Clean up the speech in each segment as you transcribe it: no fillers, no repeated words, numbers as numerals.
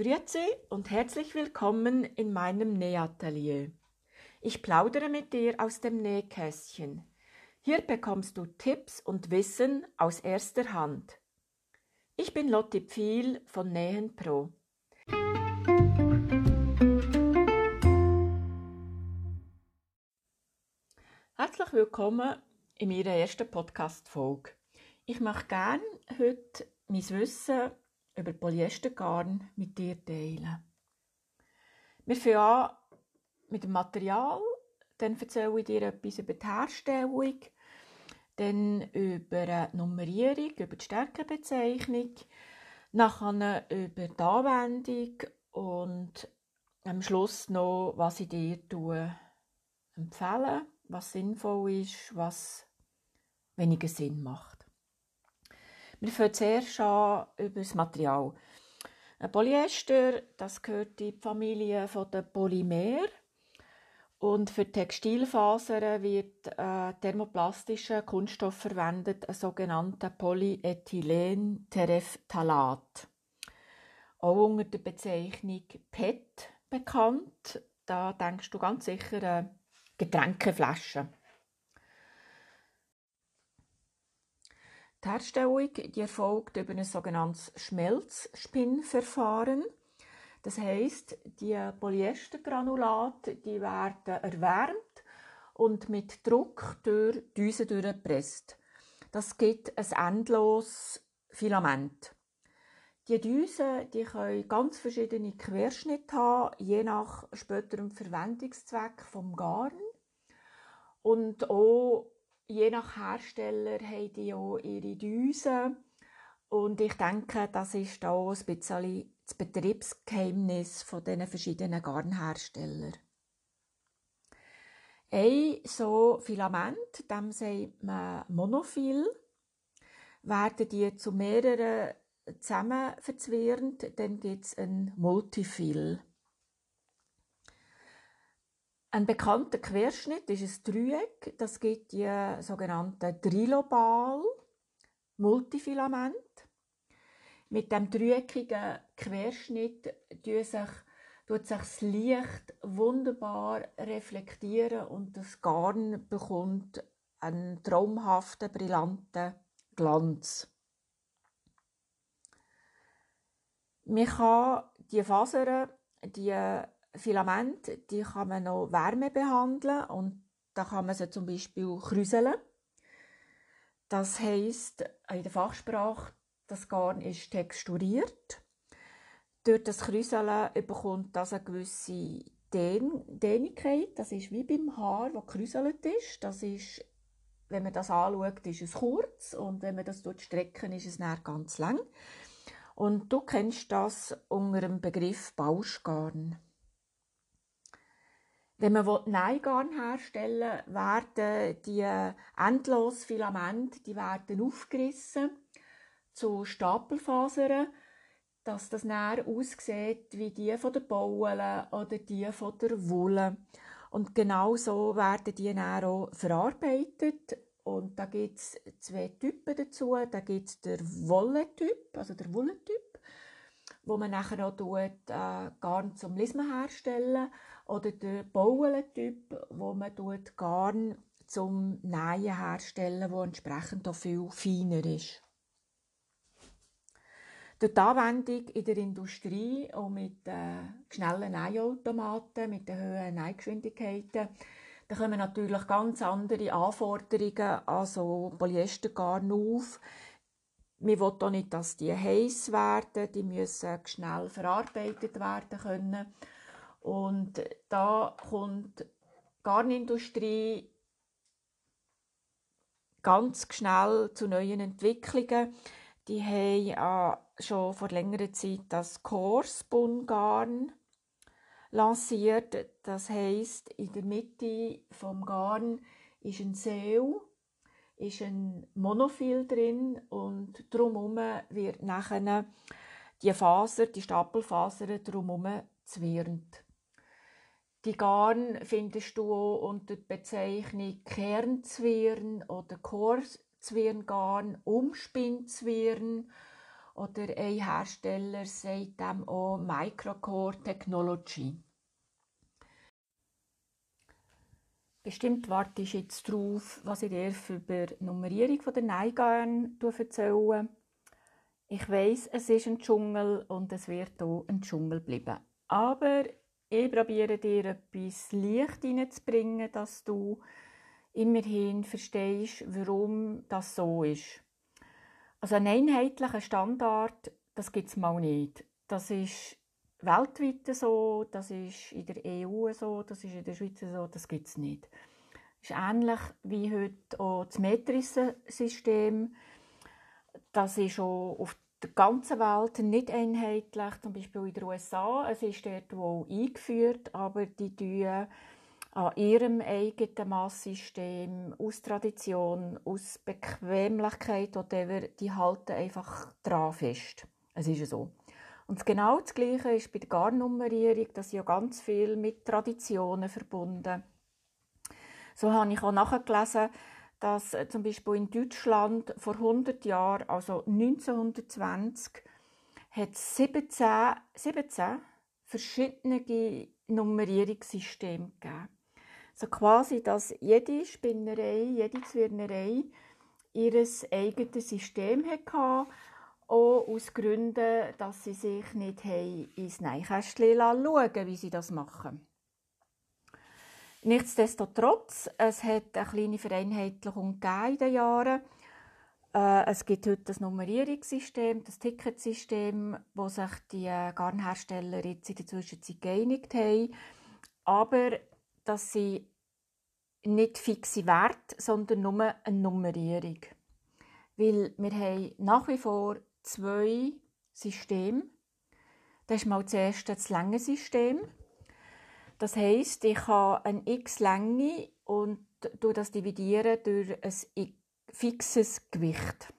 Grüezi und herzlich willkommen in meinem Nähatelier. Ich plaudere mit dir aus dem Nähkästchen. Hier bekommst du Tipps und Wissen aus erster Hand. Ich bin Lottie Pfeil von Nähen Pro. Herzlich willkommen in meiner ersten Podcast-Folge. Ich möchte gerne heute mein Wissen über Polyestergarn mit dir teilen. Wir fangen an mit dem Material, dann erzähle ich dir etwas über die Herstellung, dann über die Nummerierung, über die Stärkenbezeichnung, nachher über die Anwendung und am Schluss noch, was ich dir empfehle, was sinnvoll ist, was weniger Sinn macht. Wir fangen zuerst an über das Material. Polyester, das gehört in die Familie der Polymere. Und für Textilfasern wird thermoplastischer Kunststoff verwendet, ein sogenannter Polyethylenterephthalat. Auch unter der Bezeichnung PET bekannt. Da denkst du ganz sicher an Getränkeflaschen. Die Herstellung erfolgt über ein sogenanntes Schmelzspinnverfahren. Das heisst, die Polyestergranulate werden erwärmt und mit Druck durch Düsen durchgepresst. Das gibt ein endloses Filament. Die Düsen können ganz verschiedene Querschnitte haben, je nach späterem Verwendungszweck des Garn. Und auch je nach Hersteller haben die auch ihre Düsen. Und ich denke, das ist auch ein bisschen das Betriebsgeheimnis dieser verschiedenen Garnhersteller. Ein so Filament, dem sagt man Monofil, werden die zu mehreren zusammen verzwirnt, dann gibt es ein Multifil. Ein bekannter Querschnitt ist ein Dreieck. Das gibt die sogenannte Trilobal-Multifilament. Mit diesem dreieckigen Querschnitt tut sich das Licht wunderbar reflektieren und das Garn bekommt einen traumhaften, brillanten Glanz. Man kann die Fasern, die Filamente, die kann man noch Wärme behandeln und da kann man sie zum Beispiel krüseln. Das heisst in der Fachsprache, das Garn ist texturiert. Durch das Krüseln bekommt das eine gewisse Dehnigkeit. Das ist wie beim Haar, das gekrüselt ist. Das ist, wenn man das anschaut, ist es kurz und wenn man das strecken, ist es dann ganz lang. Und du kennst das unter dem Begriff Bauschgarn. Wenn man Nähgarn herstellen will, werden die endlosen Filamente aufgerissen zu Stapelfasern, dass das näher aussieht wie die von der Baule oder die von der Wolle. Und genau so werden die näher auch verarbeitet. Und da gibt es zwei Typen dazu. Da gibt es den Wolle-Typ, also der Wolle-Typ, wo man nachher auch Garn zum Lismen herstellen. Oder der Baulentyp, wo man Garn zum Nähen herstellen, der entsprechend auch viel feiner ist. Durch die Anwendung in der Industrie und mit schnellen Nähautomaten, mit den hohen Nähgeschwindigkeiten, da kommen natürlich ganz andere Anforderungen an so Polyestergarn auf. Man will auch nicht, dass die heiß werden, die müssen schnell verarbeitet werden können. Und da kommt die Garnindustrie ganz schnell zu neuen Entwicklungen. Die haben schon vor längerer Zeit das Kordzwirngarn lanciert. Das heisst, in der Mitte des Garn ist ein Seel, ist ein Monofil drin und drumherum wird nachher die Faser, die Stapelfaser drumherum zwirnt. Die Garn findest du auch unter der Bezeichnung Kernzwirn oder Kordzwirngarn, Umspinnzwirn Oder ein Hersteller sagt dem auch Microcore Technology. Bestimmt wartest du jetzt darauf, was ich dir über die Nummerierung der Nähgarne erzähle. Ich weiss, es ist ein Dschungel und es wird auch ein Dschungel bleiben. Aber ich probiere dir etwas Licht hineinzubringen, dass du immerhin verstehst, warum das so ist. Also einen einheitlichen Standard, das gibt es mal nicht. Das ist weltweit so, das ist in der EU so, das ist in der Schweiz so, das gibt es nicht. Das ist ähnlich wie heute auch das Metris-System. Das ist auch auf der ganzen Welt nicht einheitlich, zum Beispiel in den USA. Es ist dort wohl eingeführt, aber die tun an ihrem eigenen Masssystem, aus Tradition, aus Bequemlichkeit, whatever, die halten einfach dran fest. Es ist so. Und genau das Gleiche ist bei der Garnnummerierung, das ist ja ganz viel mit Traditionen verbunden. So habe ich auch nachgelesen, dass zum Beispiel in Deutschland vor 100 Jahren, also 1920, hat es 17 verschiedene Nummerierungssysteme gegeben. Also quasi, dass jede Spinnerei, jede Zwirnerei ihr eigenes System hatte, auch aus Gründen, dass sie sich nicht ins Nähkästchen schauen lassen, wie sie das machen. Nichtsdestotrotz, es hat eine kleine Vereinheitlichung gegeben in den Jahren. Es gibt heute das Nummerierungssystem, das Ticketsystem, wo sich die Garnhersteller jetzt in der Zwischenzeit geeinigt haben. Aber dass sie nicht fixe Werte, sondern nur eine Nummerierung. Weil wir haben nach wie vor zwei Systeme. Das ist mal das erste, das Längensystem. Das heisst, ich habe eine X-Länge und das dividiere durch ein fixes Gewicht.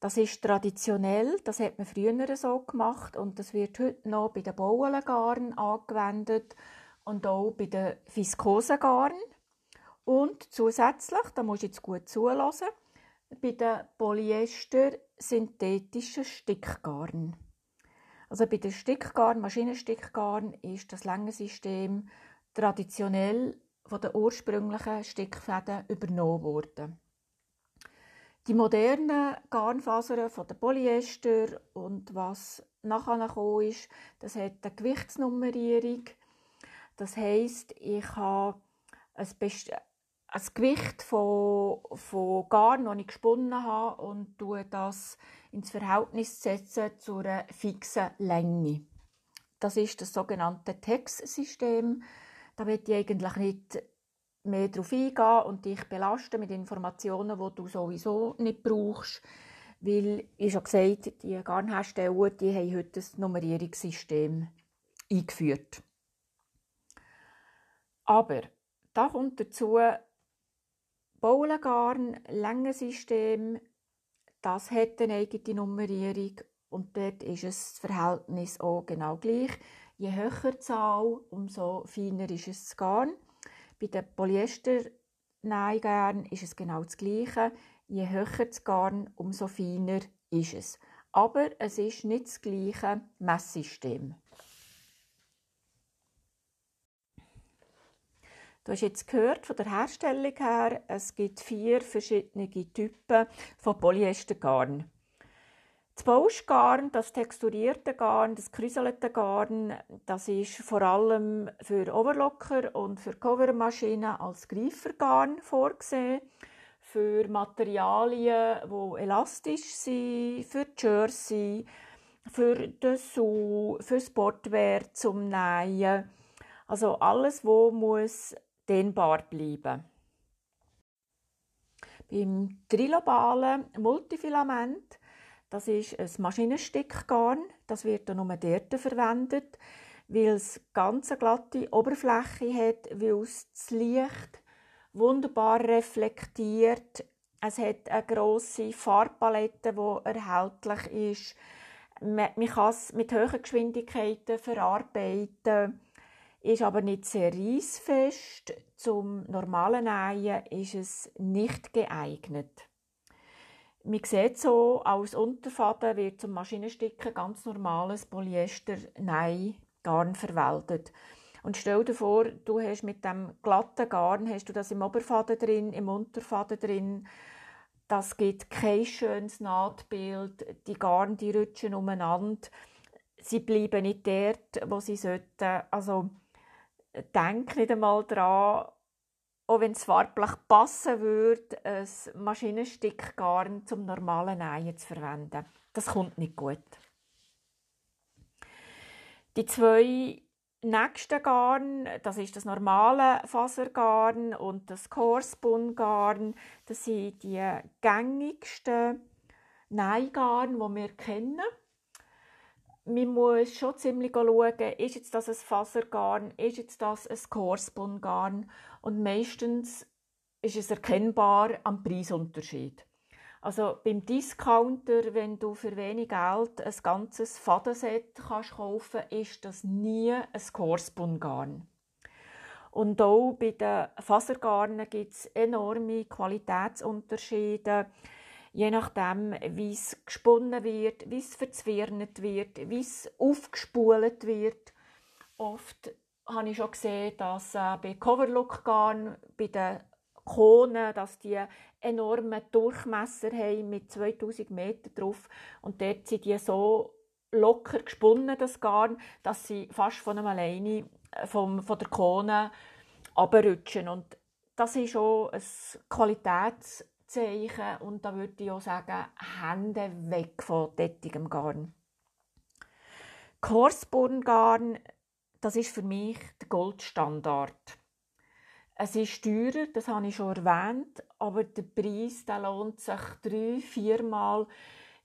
Das ist traditionell, das hat man früher so gemacht und das wird heute noch bei den Baulengarn angewendet und auch bei den Viskosengarn. Und zusätzlich, da musst du jetzt gut zuhören, bei den Polyester-synthetischen Stickgarn. Also bei den Stickgarn, Maschinenstickgarn, ist das Längensystem traditionell von den ursprünglichen Stickfäden übernommen worden. Die modernen Garnfasern von den Polyester und was nachher gekommen ist, das hat eine Gewichtsnummerierung. Das heisst, ich habe ein Gewicht von Garn, das ich gesponnen habe, und tue das ins Verhältnis setzen zu einer fixen Länge. Das ist das sogenannte Tex-System. Da will ich eigentlich nicht mehr darauf eingehen und dich belasten mit Informationen, die du sowieso nicht brauchst. Weil, wie schon gesagt, die Garnhersteller, die haben heute das Nummerierungssystem eingeführt. Aber da kommt dazu, Baulengarn, Längensystem, das hat eine eigene Nummerierung und dort ist das Verhältnis auch genau gleich. Je höher die Zahl, umso feiner ist es Garn. Bei den Polyester-Nähgarn ist es genau das Gleiche. Je höher das Garn, umso feiner ist es. Aber es ist nicht das gleiche Messsystem. Du hast jetzt gehört, von der Herstellung her, es gibt 4 verschiedene Typen von Polyestergarn. Das Bauschgarn, das texturierte Garn, das gekräuselte Garn, das ist vor allem für Overlocker und für Covermaschinen als Greifergarn vorgesehen, für Materialien, die elastisch sind, für Jersey, für Dessous, für Sportwear zum Nähen. Also alles, was dehnbar bleiben. Beim Trilobal-Multifilament, das ist ein Maschinenstickgarn. Das wird nur dort verwendet, weil es eine ganz glatte Oberfläche hat, weil es das Licht wunderbar reflektiert. Es hat eine grosse Farbpalette, die erhältlich ist. Man kann es mit hohen Geschwindigkeiten verarbeiten. Ist aber nicht sehr reissfest. Zum normalen Nähen ist es nicht geeignet. Man sieht so, als Unterfaden wird zum Maschinensticken ganz normales Polyester-Neigarn verwendet. Und stell dir vor, du hast mit dem glatten Garn hast du das im Oberfaden drin, im Unterfaden drin. Das gibt kein schönes Nahtbild. Die Garn, die rutschen umeinander. Sie bleiben nicht dort, wo sie sollten. Also, denk nicht einmal daran, auch wenn es farblich passen würde, ein Maschinenstickgarn zum normalen Nähen zu verwenden. Das kommt nicht gut. Die zwei nächsten Garn, das ist das normale Fasergarn und das Kordzwirngarn, das sind die gängigsten Nähgarn, die wir kennen. Man muss schon ziemlich schauen, ist jetzt das ein Fasergarn, ist jetzt das ein Kordzwirngarn, und meistens ist es erkennbar am Preisunterschied. Also beim Discounter, wenn du für wenig Geld ein ganzes Fadenset kaufen kannst, ist das nie ein Kordzwirngarn. Und auch bei den Fasergarnen gibt es enorme Qualitätsunterschiede. Je nachdem, wie es gesponnen wird, wie es verzwirnt wird, wie es aufgespult wird. Oft habe ich schon gesehen, dass bei Coverlook-Garn, bei den Konen, dass die enorme Durchmesser haben mit 2000 Metern drauf. Und dort sind die so locker gesponnen, das Garn, dass sie fast von alleine von der Kone runterrutschen. Und das ist schon ein Qualitäts- Zeichen. Und da würde ich auch sagen, Hände weg von tätigem Garn. Kordzwirngarn, das ist für mich der Goldstandard. Es ist teurer, das habe ich schon erwähnt, aber der Preis, der lohnt sich 3-4-mal,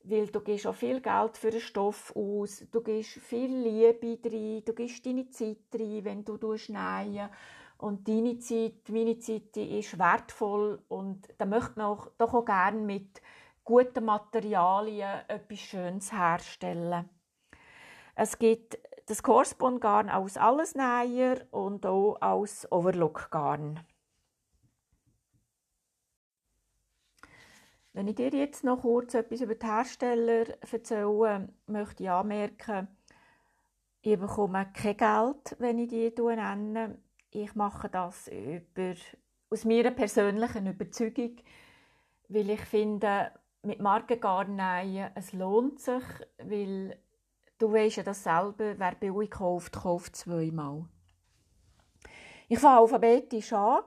weil du gibst auch viel Geld für den Stoff aus, du gibst viel Liebe rein, du gibst deine Zeit rein, wenn du nähen. Und deine Zeit, meine Zeit, die ist wertvoll, und da möchte man auch, doch auch gerne mit guten Materialien etwas Schönes herstellen. Es gibt das Kordzwirngarn als Allesnäher und auch als Overlockgarn. Wenn ich dir jetzt noch kurz etwas über die Hersteller erzähle, möchte ich anmerken, ich bekomme kein Geld, wenn ich die nenne. Ich mache das aus meiner persönlichen Überzeugung, weil ich finde, mit Markengarn nähen, es lohnt sich, weil du weisst ja das selber, wer billig kauft, kauft zweimal. Ich fange alphabetisch an.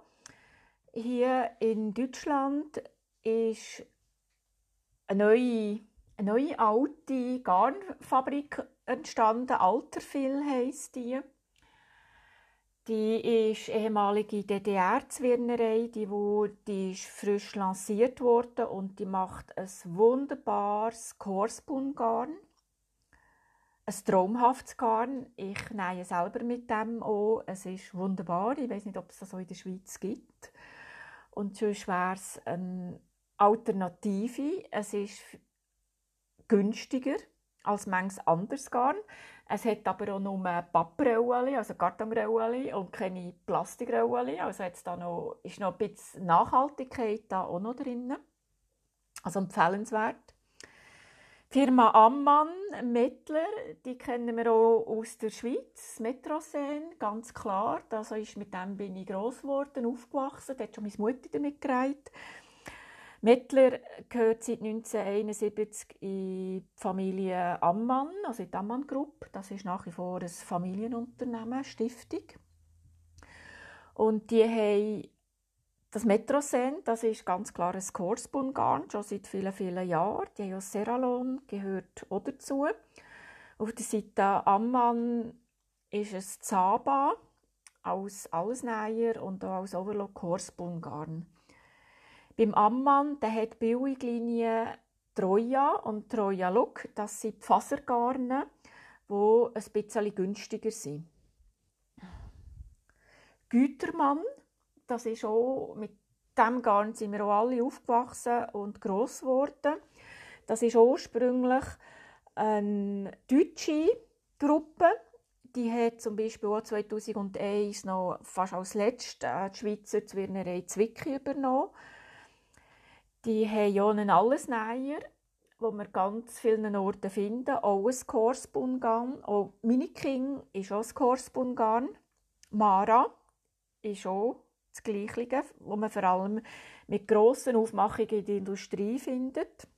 Hier in Deutschland ist eine neue alte Garnfabrik entstanden, Alterfil heisst die. Die ist ehemalige DDR-Zwirnerei, die ist frisch lanciert worden, und die macht ein wunderbares Kordzwirngarn, ein traumhaftes Garn. Ich nähe selber mit dem auch. Es ist wunderbar. Ich weiß nicht, ob es das auch in der Schweiz gibt. Und sonst wäre es eine Alternative. Es ist günstiger als manches anderes Garn. Es hat aber auch nur Pappröllchen, also Kartonröllchen, und keine Plastikröllchen. Also jetzt da noch, ist noch ein bisschen Nachhaltigkeit da auch noch drin. Also empfehlenswert. Die Firma Ammann, Mettler, die kennen wir auch aus der Schweiz. Metrosen, ganz klar. Also mit dem bin ich gross geworden, aufgewachsen. Da hat schon meine Mutter damit gereiht. Mettler gehört seit 1971 in die Familie Ammann, also in die Ammann Group. Das ist nach wie vor ein Familienunternehmen, Stiftung. Und die haben das Metrosen, das ist ganz klar ein Kordzwirngarn, schon seit vielen, vielen Jahren. Die haben auch Seralon, gehört auch dazu. Auf der Seite Ammann ist es Zaba als Allesnäher und auch als Overlock Kordzwirngarn. Beim Ammann, der hat die Billiglinie Troja und Troja Look. Das sind die Fasergarne, die ein bisschen günstiger sind. Gütermann, das ist auch, mit diesem Garn sind wir auch alle aufgewachsen und gross geworden. Das ist ursprünglich eine deutsche Gruppe. Die hat zum Beispiel auch 2001 noch fast als letzte die Schweizer Zwirnerei Zwicky übernommen. Die haben ja einen Allesnäher, wo man ganz vielen Orten finden. Auch ein Kordzwirngarn. Auch Miniking ist auch ein Kordzwirngarn. Mara ist auch das Gleiche, wo man vor allem mit grossen Aufmachungen in der Industrie findet.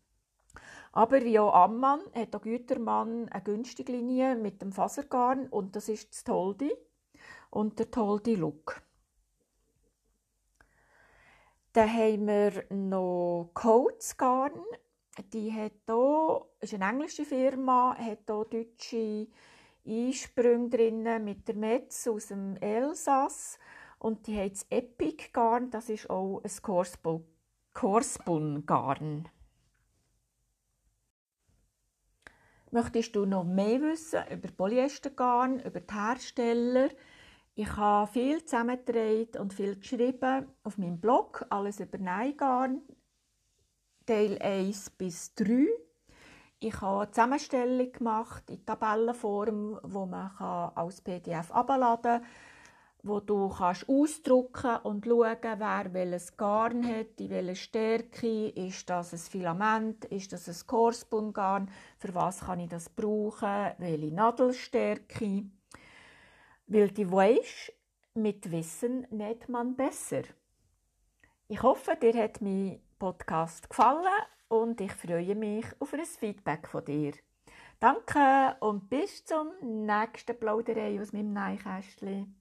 Aber ja, Ammann hat auch Gütermann eine günstige Linie mit dem Fasergarn und das ist das Toldi und der Toldi-Look. Dann haben wir noch Coats-Garn. Die hat hier, ist eine englische Firma, hat hier deutsche Einsprünge drin mit der Metz aus dem Elsass. Und die hat das Epic-Garn, das ist auch ein Kordzwirngarn. Möchtest du noch mehr wissen über Polyestergarn, über die Hersteller? Ich habe viel zusammengetragen und viel geschrieben auf meinem Blog, alles über Nähgarn, Teil 1 bis 3. Ich habe eine Zusammenstellung gemacht in Tabellenform, wo man als PDF herunterladen kann, wo du ausdrucken und schauen kannst, wer welches Garn hat, in welcher Stärke, ist das ein Filament, ist das ein Kordzwirngarn, für was kann ich das brauchen, welche Nadelstärke. Weil du weisst, mit Wissen näht man besser. Ich hoffe, dir hat mein Podcast gefallen und ich freue mich auf ein Feedback von dir. Danke und bis zum nächsten Plauderei aus meinem Nähkästchen.